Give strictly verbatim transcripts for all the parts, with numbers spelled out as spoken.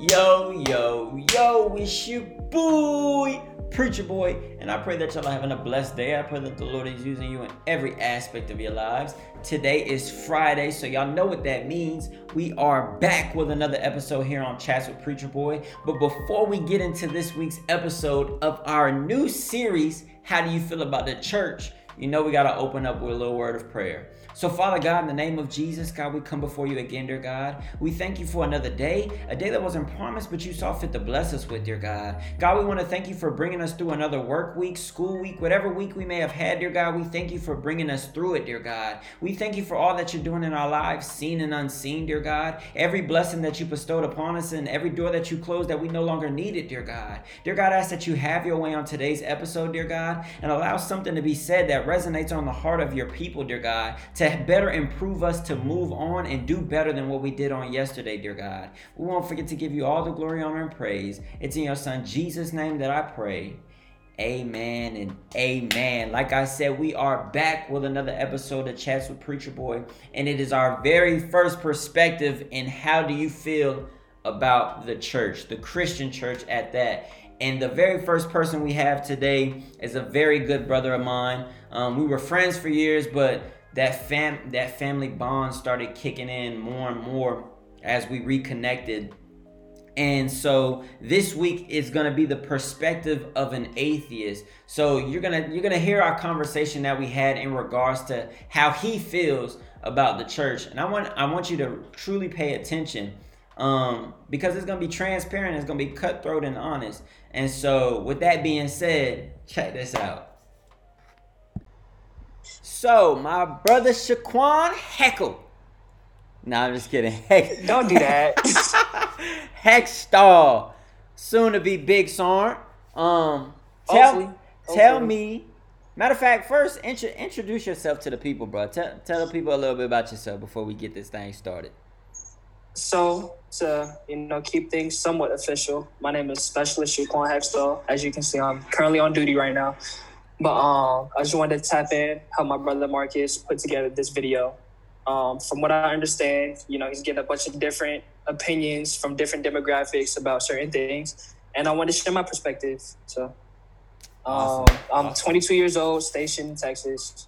Yo, yo, yo, it's your boy, Preacher Boy. And I pray that y'all are having a blessed day. I pray that the Lord is using you in every aspect of your lives. Today is Friday, so y'all know what that means. We are back with another episode here on Chats with Preacher Boy. But before we get into this week's episode of our new series, How Do You Feel About the Church? You know we got to open up with a little word of prayer. So Father God, in the name of Jesus, God, we come before you again, dear God. We thank you for another day, a day that wasn't promised, but you saw fit to bless us with, dear God. God, we want to thank you for bringing us through another work week, school week, whatever week we may have had, dear God. We thank you for bringing us through it, dear God. We thank you for all that you're doing in our lives, seen and unseen, dear God. Every blessing that you bestowed upon us and every door that you closed that we no longer needed, dear God. Dear God, I ask that you have your way on today's episode, dear God, and allow something to be said that resonates on the heart of your people, dear God, to better improve us to move on and do better than what we did on yesterday, dear God. We won't forget to give you all the glory, honor, and praise. It's in your son Jesus' name that I pray. Amen and amen. Like I said, we are back with another episode of Chats with Preacher Boy, and it is our very first perspective in how do you feel about the church, the Christian church at that. And the very first person we have today is a very good brother of mine. Um, we were friends for years, but that fam that family bond started kicking in more and more as we reconnected. And so this week is gonna be the perspective of an atheist. So you're gonna you're gonna hear our conversation that we had in regards to how he feels about the church. And I want I want you to truly pay attention. Um, because it's going to be transparent, it's going to be cutthroat and honest. And so with that being said, check this out. So my brother Shaquan Heckle. No, I'm just kidding. Heck, don't do that. Hextall, soon to be Big Sarn. Um, tell Hopefully. tell Hopefully. me. Matter of fact, first intro, introduce yourself to the people, bro. Tell tell the people a little bit about yourself before we get this thing started. So, to, you know, keep things somewhat official, my name is Specialist Shaquan Hextall. As you can see, I'm currently on duty right now. But um, I just wanted to tap in, help my brother Marcus put together this video. Um, from what I understand, you know, he's getting a bunch of different opinions from different demographics about certain things. And I wanted to share my perspective. So, um, awesome. I'm awesome. twenty-two years old, stationed in Texas.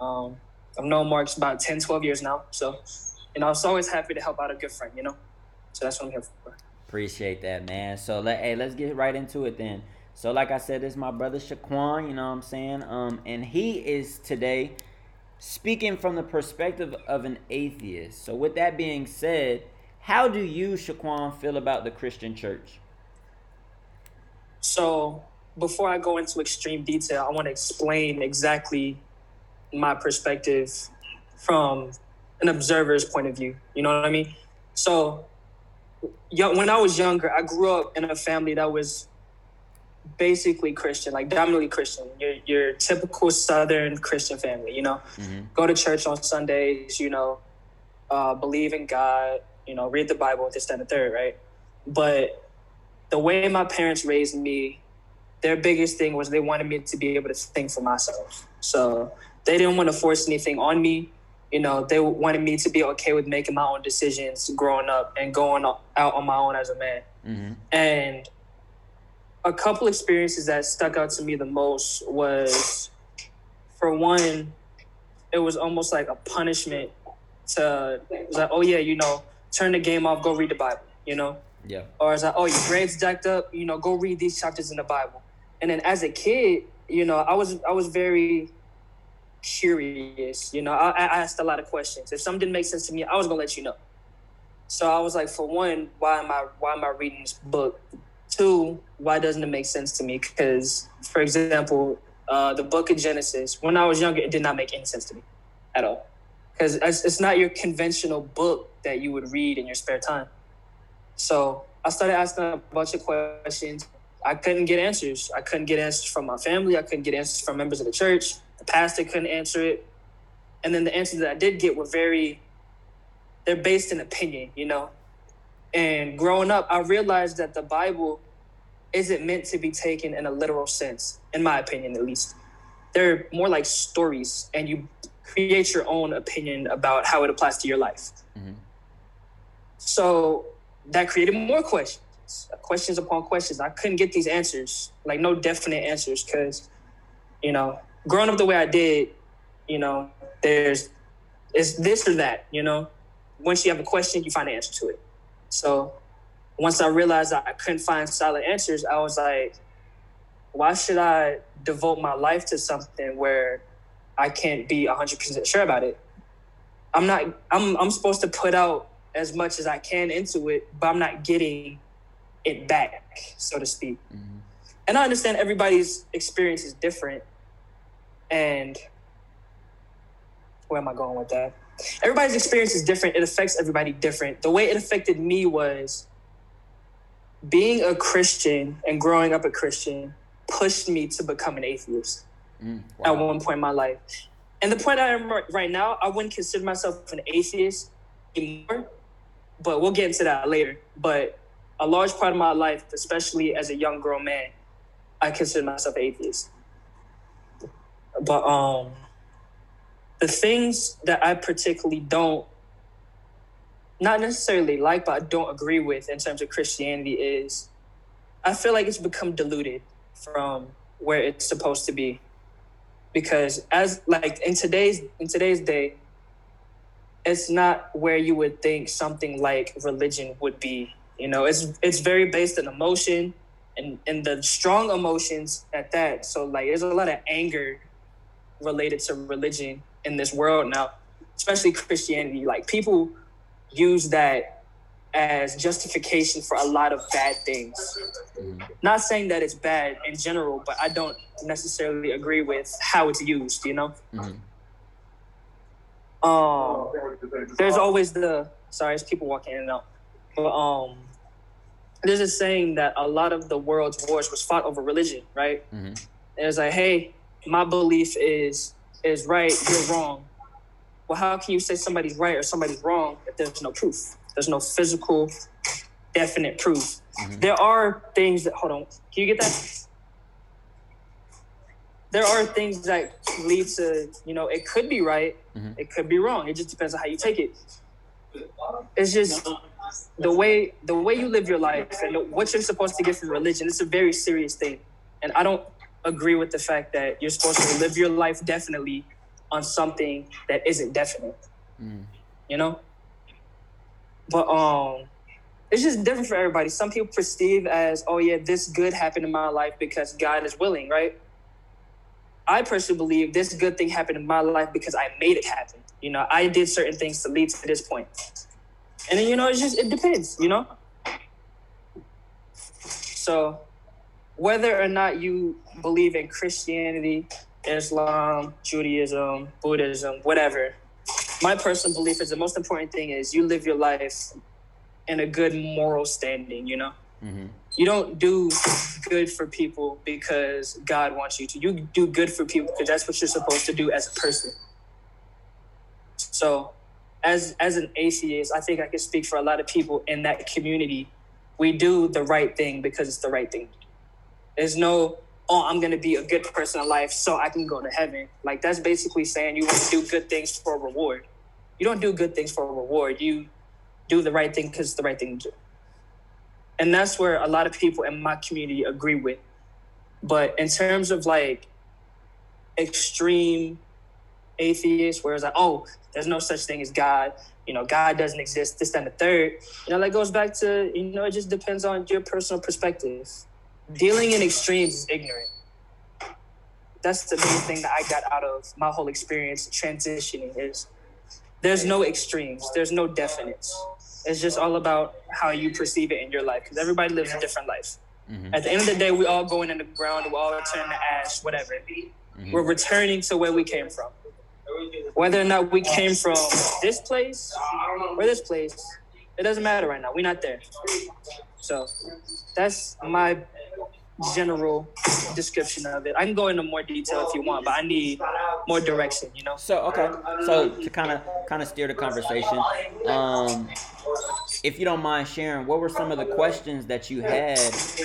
Um, I've known Marcus about ten, twelve years now, so... And I was always happy to help out a good friend, you know? So that's what I'm here for. Appreciate that, man. So, let, hey, let's get right into it then. So, like I said, this is my brother Shaquan, you know what I'm saying? Um, and he is today speaking from the perspective of an atheist. So, with that being said, how do you, Shaquan, feel about the Christian church? So, before I go into extreme detail, I want to explain exactly my perspective from... an observer's point of view, you know what I mean? So yo, when I was younger, I grew up in a family that was basically Christian, like dominantly Christian, your your typical Southern Christian family, you know? Mm-hmm. Go to church on Sundays, you know, uh, believe in God, you know, read the Bible, this, that, and the third, right? But the way my parents raised me, their biggest thing was they wanted me to be able to think for myself. So they didn't want to force anything on me. You know, they wanted me to be okay with making my own decisions growing up and going out on my own as a man. Mm-hmm. And a couple experiences that stuck out to me the most was, for one, it was almost like a punishment to, it was like, oh, yeah, you know, turn the game off, go read the Bible, you know? Yeah. Or it's like, oh, your grades jacked up, you know, go read these chapters in the Bible. And then as a kid, you know, I was I was very... curious, you know, I, I asked a lot of questions. If something didn't make sense to me, I was gonna let you know. So I was like, for one, why am I why am I reading this book? Two, why doesn't it make sense to me? Because, for example, uh, the book of Genesis, when I was younger, it did not make any sense to me at all. Because it's, it's not your conventional book that you would read in your spare time. So I started asking a bunch of questions. I couldn't get answers. I couldn't get answers from my family. I couldn't get answers from members of the church. The pastor couldn't answer it. And then the answers that I did get were very, they're based in opinion, you know? And growing up, I realized that the Bible isn't meant to be taken in a literal sense, in my opinion, at least. They're more like stories, and you create your own opinion about how it applies to your life. Mm-hmm. So that created more questions, questions upon questions. I couldn't get these answers, like no definite answers, because, you know, growing up the way I did, you know, there's, it's this or that, you know. Once you have a question, you find an answer to it. So once I realized I couldn't find solid answers, I was like, why should I devote my life to something where I can't be one hundred percent sure about it? I'm not, I'm I'm supposed to put out as much as I can into it, but I'm not getting it back, so to speak. Mm-hmm. And I understand everybody's experience is different. And where am I going with that? Everybody's experience is different. It affects everybody different. The way it affected me was being a Christian and growing up a Christian pushed me to become an atheist mm, wow. at one point in my life. And the point I am right now, I wouldn't consider myself an atheist anymore, but we'll get into that later. But a large part of my life, especially as a young grown man, I consider myself an atheist. But um, the things that I particularly don't, not necessarily like, but I don't agree with in terms of Christianity is, I feel like it's become diluted from where it's supposed to be. Because as like in today's in today's day, it's not where you would think something like religion would be. You know, it's it's very based on emotion and, and the strong emotions at that. So like there's a lot of anger related to religion in this world now, especially Christianity. Like people use that as justification for a lot of bad things. Mm. Not saying that it's bad in general, but I don't necessarily agree with how it's used, you know? Mm-hmm. Um, there's always the, sorry, it's people walking in and out. But um, there's a saying that a lot of the world's wars was fought over religion, right? Mm-hmm. And it's like, hey, my belief is is right, you're wrong. Well, how can you say somebody's right or somebody's wrong if there's no proof? There's no physical, definite proof. Mm-hmm. There are things that, hold on, can you get that? There are things that lead to, you know, it could be right, mm-hmm. it could be wrong. It just depends on how you take it. It's just the way the way you live your life and what you're supposed to get from religion, it's a very serious thing. And I don't agree with the fact that you're supposed to live your life definitely on something that isn't definite, mm. you know? But um, it's just different for everybody. Some people perceive as, oh yeah, this good happened in my life because God is willing, right? I personally believe this good thing happened in my life because I made it happen. You know, I did certain things to lead to this point. And then, you know, it's just, it depends, you know? So whether or not you believe in Christianity, Islam, Judaism, Buddhism, whatever. My personal belief is the most important thing is you live your life in a good moral standing, you know? Mm-hmm. You don't do good for people because God wants you to. You do good for people because that's what you're supposed to do as a person. So as as an atheist, I think I can speak for a lot of people in that community. We do the right thing because it's the right thing. There's no... oh, I'm going to be a good person in life so I can go to heaven. Like, that's basically saying you want to do good things for a reward. You don't do good things for a reward. You do the right thing because it's the right thing to do. And that's where a lot of people in my community agree with. But in terms of, like, extreme atheists, where it's like, oh, there's no such thing as God. You know, God doesn't exist, this, that, and the third. You know, that goes back to, you know, it just depends on your personal perspective. Dealing in extremes is ignorant. That's the main thing that I got out of my whole experience transitioning is there's no extremes. There's no definites. It's just all about how you perceive it in your life because everybody lives a different life. Mm-hmm. At the end of the day, we all going in the ground. We all turn to ash, whatever. Mm-hmm. We're returning to where we came from. Whether or not we came from this place or this place, it doesn't matter right now. We're not there. So that's my general description of it. I can go into more detail if you want, but I need more direction, you know? So, okay. So to kind of kind of steer the conversation, um, if you don't mind sharing, what were some of the questions that you had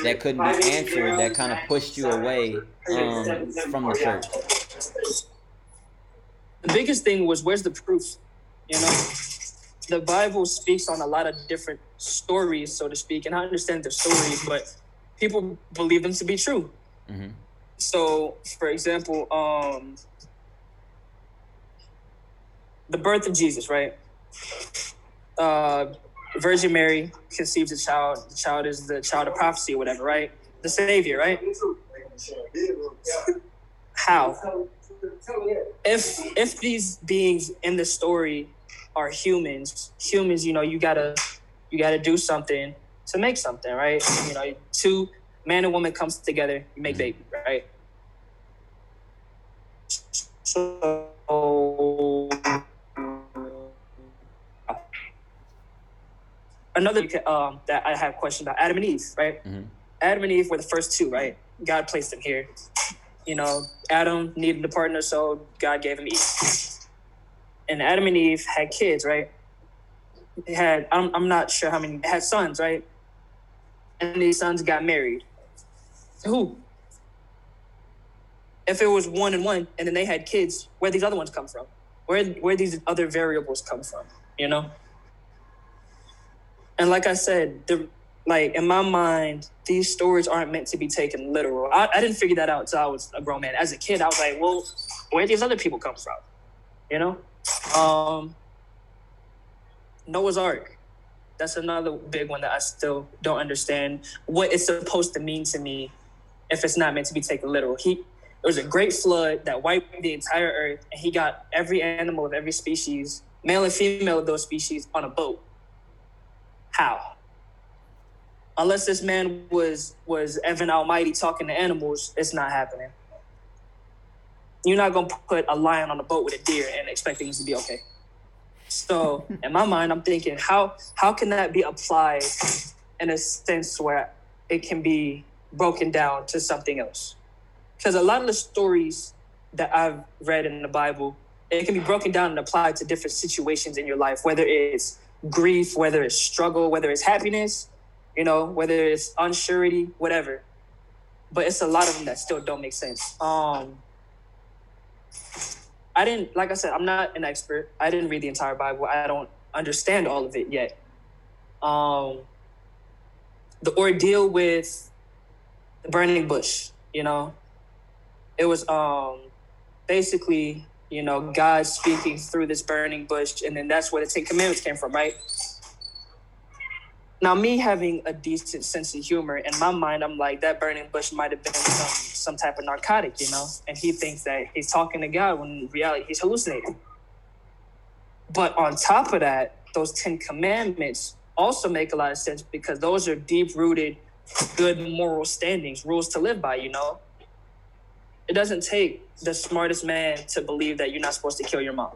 that couldn't be answered that kind of pushed you away um, from the church? The biggest thing was, where's the proof, you know? The Bible speaks on a lot of different stories, so to speak, and I understand their stories, but people believe them to be true. Mm-hmm. So, for example, um, the birth of Jesus, right? Uh, Virgin Mary conceives a child. The child is the child of prophecy or whatever, right? The Savior, right? How? If if these beings in the story are humans, humans, you know, you gotta you gotta do something to make something, right? You know, two man and woman comes together, you make baby, right? So another um, that I have a question about, Adam and Eve, right? Mm-hmm. Adam and Eve were the first two, right? God placed them here. You know, Adam needed a partner, so God gave him Eve. And Adam and Eve had kids, right? They had, I'm, I'm not sure how many, they had sons, right? And these sons got married. To who? If it was one and one, and then they had kids, where these other ones come from? Where where these other variables come from, you know? And like I said, the like, in my mind, these stories aren't meant to be taken literal. I, I didn't figure that out until I was a grown man. As a kid, I was like, well, where these other people come from? You know? Um, Noah's Ark. That's another big one that I still don't understand what it's supposed to mean to me if it's not meant to be taken literal. He, there was a great flood that wiped the entire earth, and he got every animal of every species, male and female of those species, on a boat. How? Unless this man was was Evan Almighty talking to animals, it's not happening. You're not going to put a lion on a boat with a deer and expect things to be okay. So in my mind, I'm thinking, how how can that be applied in a sense where it can be broken down to something else? Because a lot of the stories that I've read in the Bible, it can be broken down and applied to different situations in your life, whether it's grief, whether it's struggle, whether it's happiness, you know, whether it's unsurety, whatever. But it's a lot of them that still don't make sense. Um, I didn't, like I said, I'm not an expert. I didn't read the entire Bible. I don't understand all of it yet. Um, the ordeal with the burning bush, you know, it was um, basically, you know, God speaking through this burning bush. And then that's where the Ten Commandments came from, right? Now, me having a decent sense of humor, in my mind, I'm like, that burning bush might have been some, some type of narcotic, you know? And he thinks that he's talking to God when in reality he's hallucinating. But on top of that, those Ten Commandments also make a lot of sense because those are deep-rooted, good moral standings, rules to live by, you know? It doesn't take the smartest man to believe that you're not supposed to kill your mom,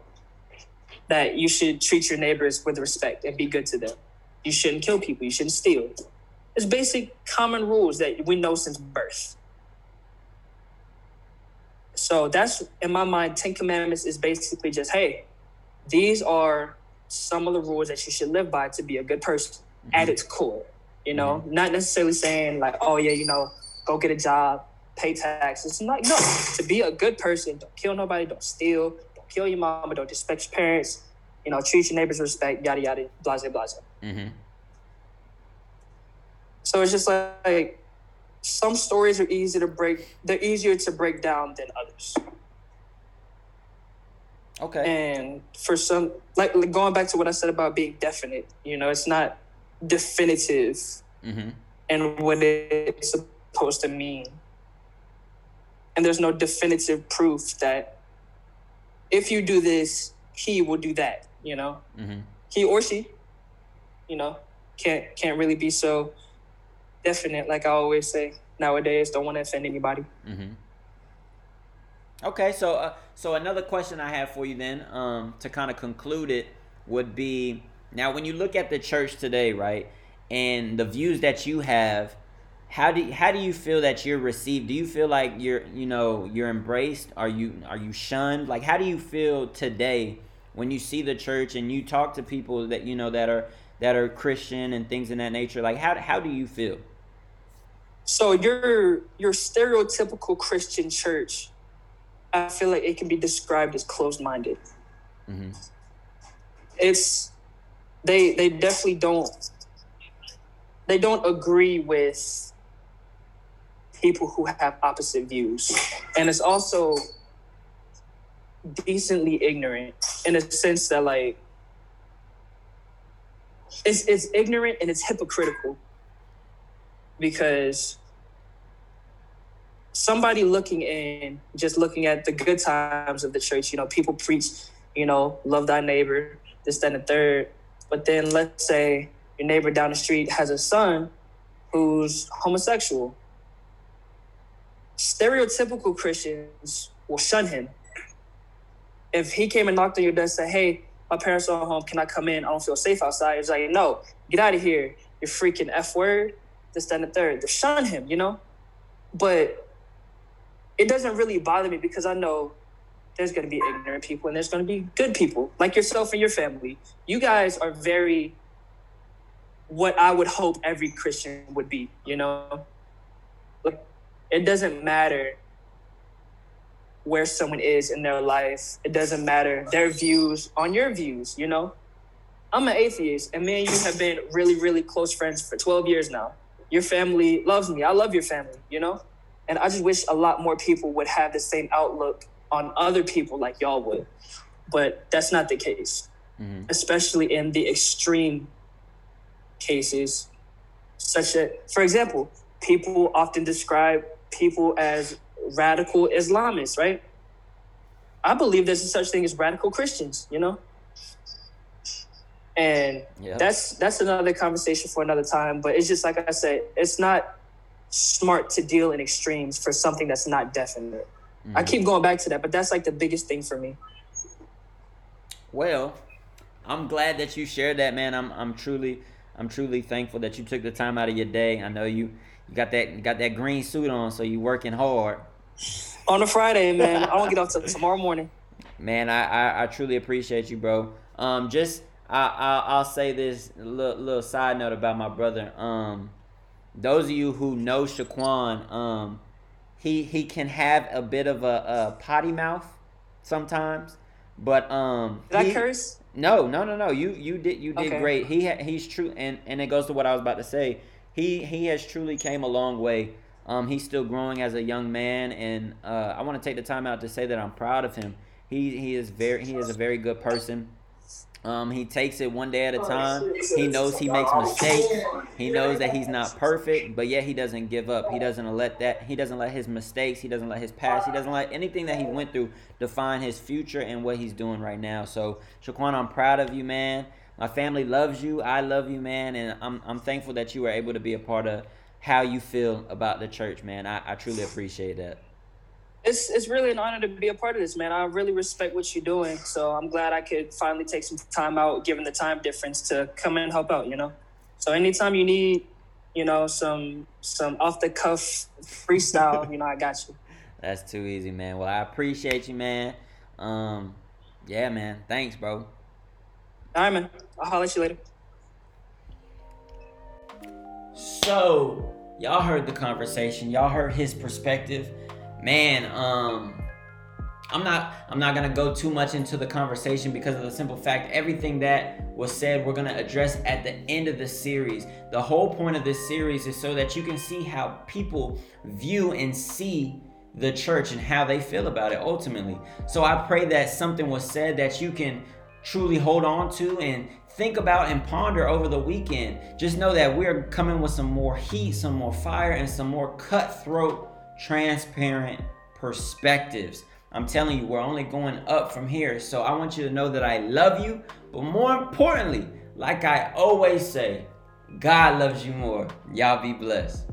that you should treat your neighbors with respect and be good to them. You shouldn't kill people. You shouldn't steal. It's basic common rules that we know since birth. So that's, in my mind, Ten Commandments is basically just, hey, these are some of the rules that you should live by to be a good person mm-hmm. at its core. You know, mm-hmm. not necessarily saying like, oh, yeah, you know, go get a job, pay taxes. Like, no, to be a good person, don't kill nobody, don't steal, don't kill your mama, don't disrespect your parents. You know, treat your neighbors with respect, yada, yada, blase, blase. Mm-hmm. So it's just like, like some stories are easy to break. They're easier to break down than others. Okay. And for some, like, like going back to what I said about being definite, you know, it's not definitive mm-hmm. in what it's supposed to mean. And there's no definitive proof that if you do this, he will do that, you know, mm-hmm. he or she, you know, can't can't really be so definite. Like I always say nowadays, don't want to offend anybody. Mm-hmm. Okay, so uh, so another question I have for you then, um, to kind of conclude it, would be now when you look at the church today, right, and the views that you have, how do how do you feel that you're received? Do you feel like you're you know you're embraced? Are you are you shunned? Like how do you feel today when you see the church and you talk to people that you know that are that are Christian and things in that nature? Like, how how do you feel? So your your stereotypical Christian church, I feel like it can be described as closed-minded. Mm-hmm. It's, they they definitely don't they don't agree with people who have opposite views. And it's also decently ignorant in a sense that, like, it's it's ignorant and it's hypocritical, because somebody looking in, just looking at the good times of the church, you know, people preach, you know, love thy neighbor, this, that, and the third. But then let's say your neighbor down the street has a son who's homosexual. Stereotypical Christians will shun him. If he came and knocked on your door and said, hey, my parents are home, can I come in? I don't feel safe outside. It's like, no, get out of here. You're freaking F word, this, that, and the third. They shun him, you know? But it doesn't really bother me, because I know there's going to be ignorant people and there's going to be good people like yourself and your family. You guys are very what I would hope every Christian would be, you know? Like, it doesn't matter where someone is in their life. It doesn't matter their views on your views, you know? I'm an atheist, and me and you have been really, really close friends for twelve years now. Your family loves me. I love your family, you know? And I just wish a lot more people would have the same outlook on other people like y'all would. But that's not the case, mm-hmm. especially in the extreme cases. Such that, for example, people often describe people as radical Islamists, right? I believe there's a such thing as radical Christians, you know? And yep. that's that's another conversation for another time. But it's just like I said, it's not smart to deal in extremes for something that's not definite. Mm-hmm. I keep going back to that, but that's like the biggest thing for me. Well, I'm glad that you shared that, man. I'm I'm truly I'm truly thankful that you took the time out of your day. I know you, you got that you got that green suit on, so you working hard. On a Friday, man. I don't get off till tomorrow morning. Man, I, I, I truly appreciate you, bro. Um, just. I, I, I'll say this little, little side note about my brother. Um, those of you who know Shaquan, um, he he can have a bit of a, a potty mouth sometimes. But um, did he, I curse? No, no, no, no. You you did you did okay. Great. He ha, he's true, and, and it goes to what I was about to say. He he has truly came a long way. Um, he's still growing as a young man, and uh, I want to take the time out to say that I'm proud of him. He he is very he is a very good person. Um, he takes it one day at a time. He knows he makes mistakes. He knows that he's not perfect, but yet he doesn't give up. He doesn't let that. He doesn't let his mistakes. He doesn't let his past. He doesn't let anything that he went through define his future and what he's doing right now. So, Shaquan, I'm proud of you, man. My family loves you. I love you, man, and I'm I'm thankful that you were able to be a part of how you feel about the church, man. I, I truly appreciate that. It's it's really an honor to be a part of this, man. I really respect what you're doing, so I'm glad I could finally take some time out, given the time difference, to come in and help out, you know? So anytime you need, you know, some some off-the-cuff freestyle, you know, I got you. That's too easy, man. Well, I appreciate you, man. Um, yeah, man. Thanks, bro. All right, man. I'll holler at you later. So, y'all heard the conversation. Y'all heard his perspective. Man, um, I'm not I'm not gonna go too much into the conversation, because of the simple fact, everything that was said, we're gonna address at the end of the series. The whole point of this series is so that you can see how people view and see the church and how they feel about it ultimately. So I pray that something was said that you can truly hold on to and think about and ponder over the weekend. Just know that we're coming with some more heat, some more fire, and some more cutthroat, transparent perspectives. I'm telling you, we're only going up from here. So I want you to know that I love you, but more importantly, like I always say, God loves you more. Y'all be blessed.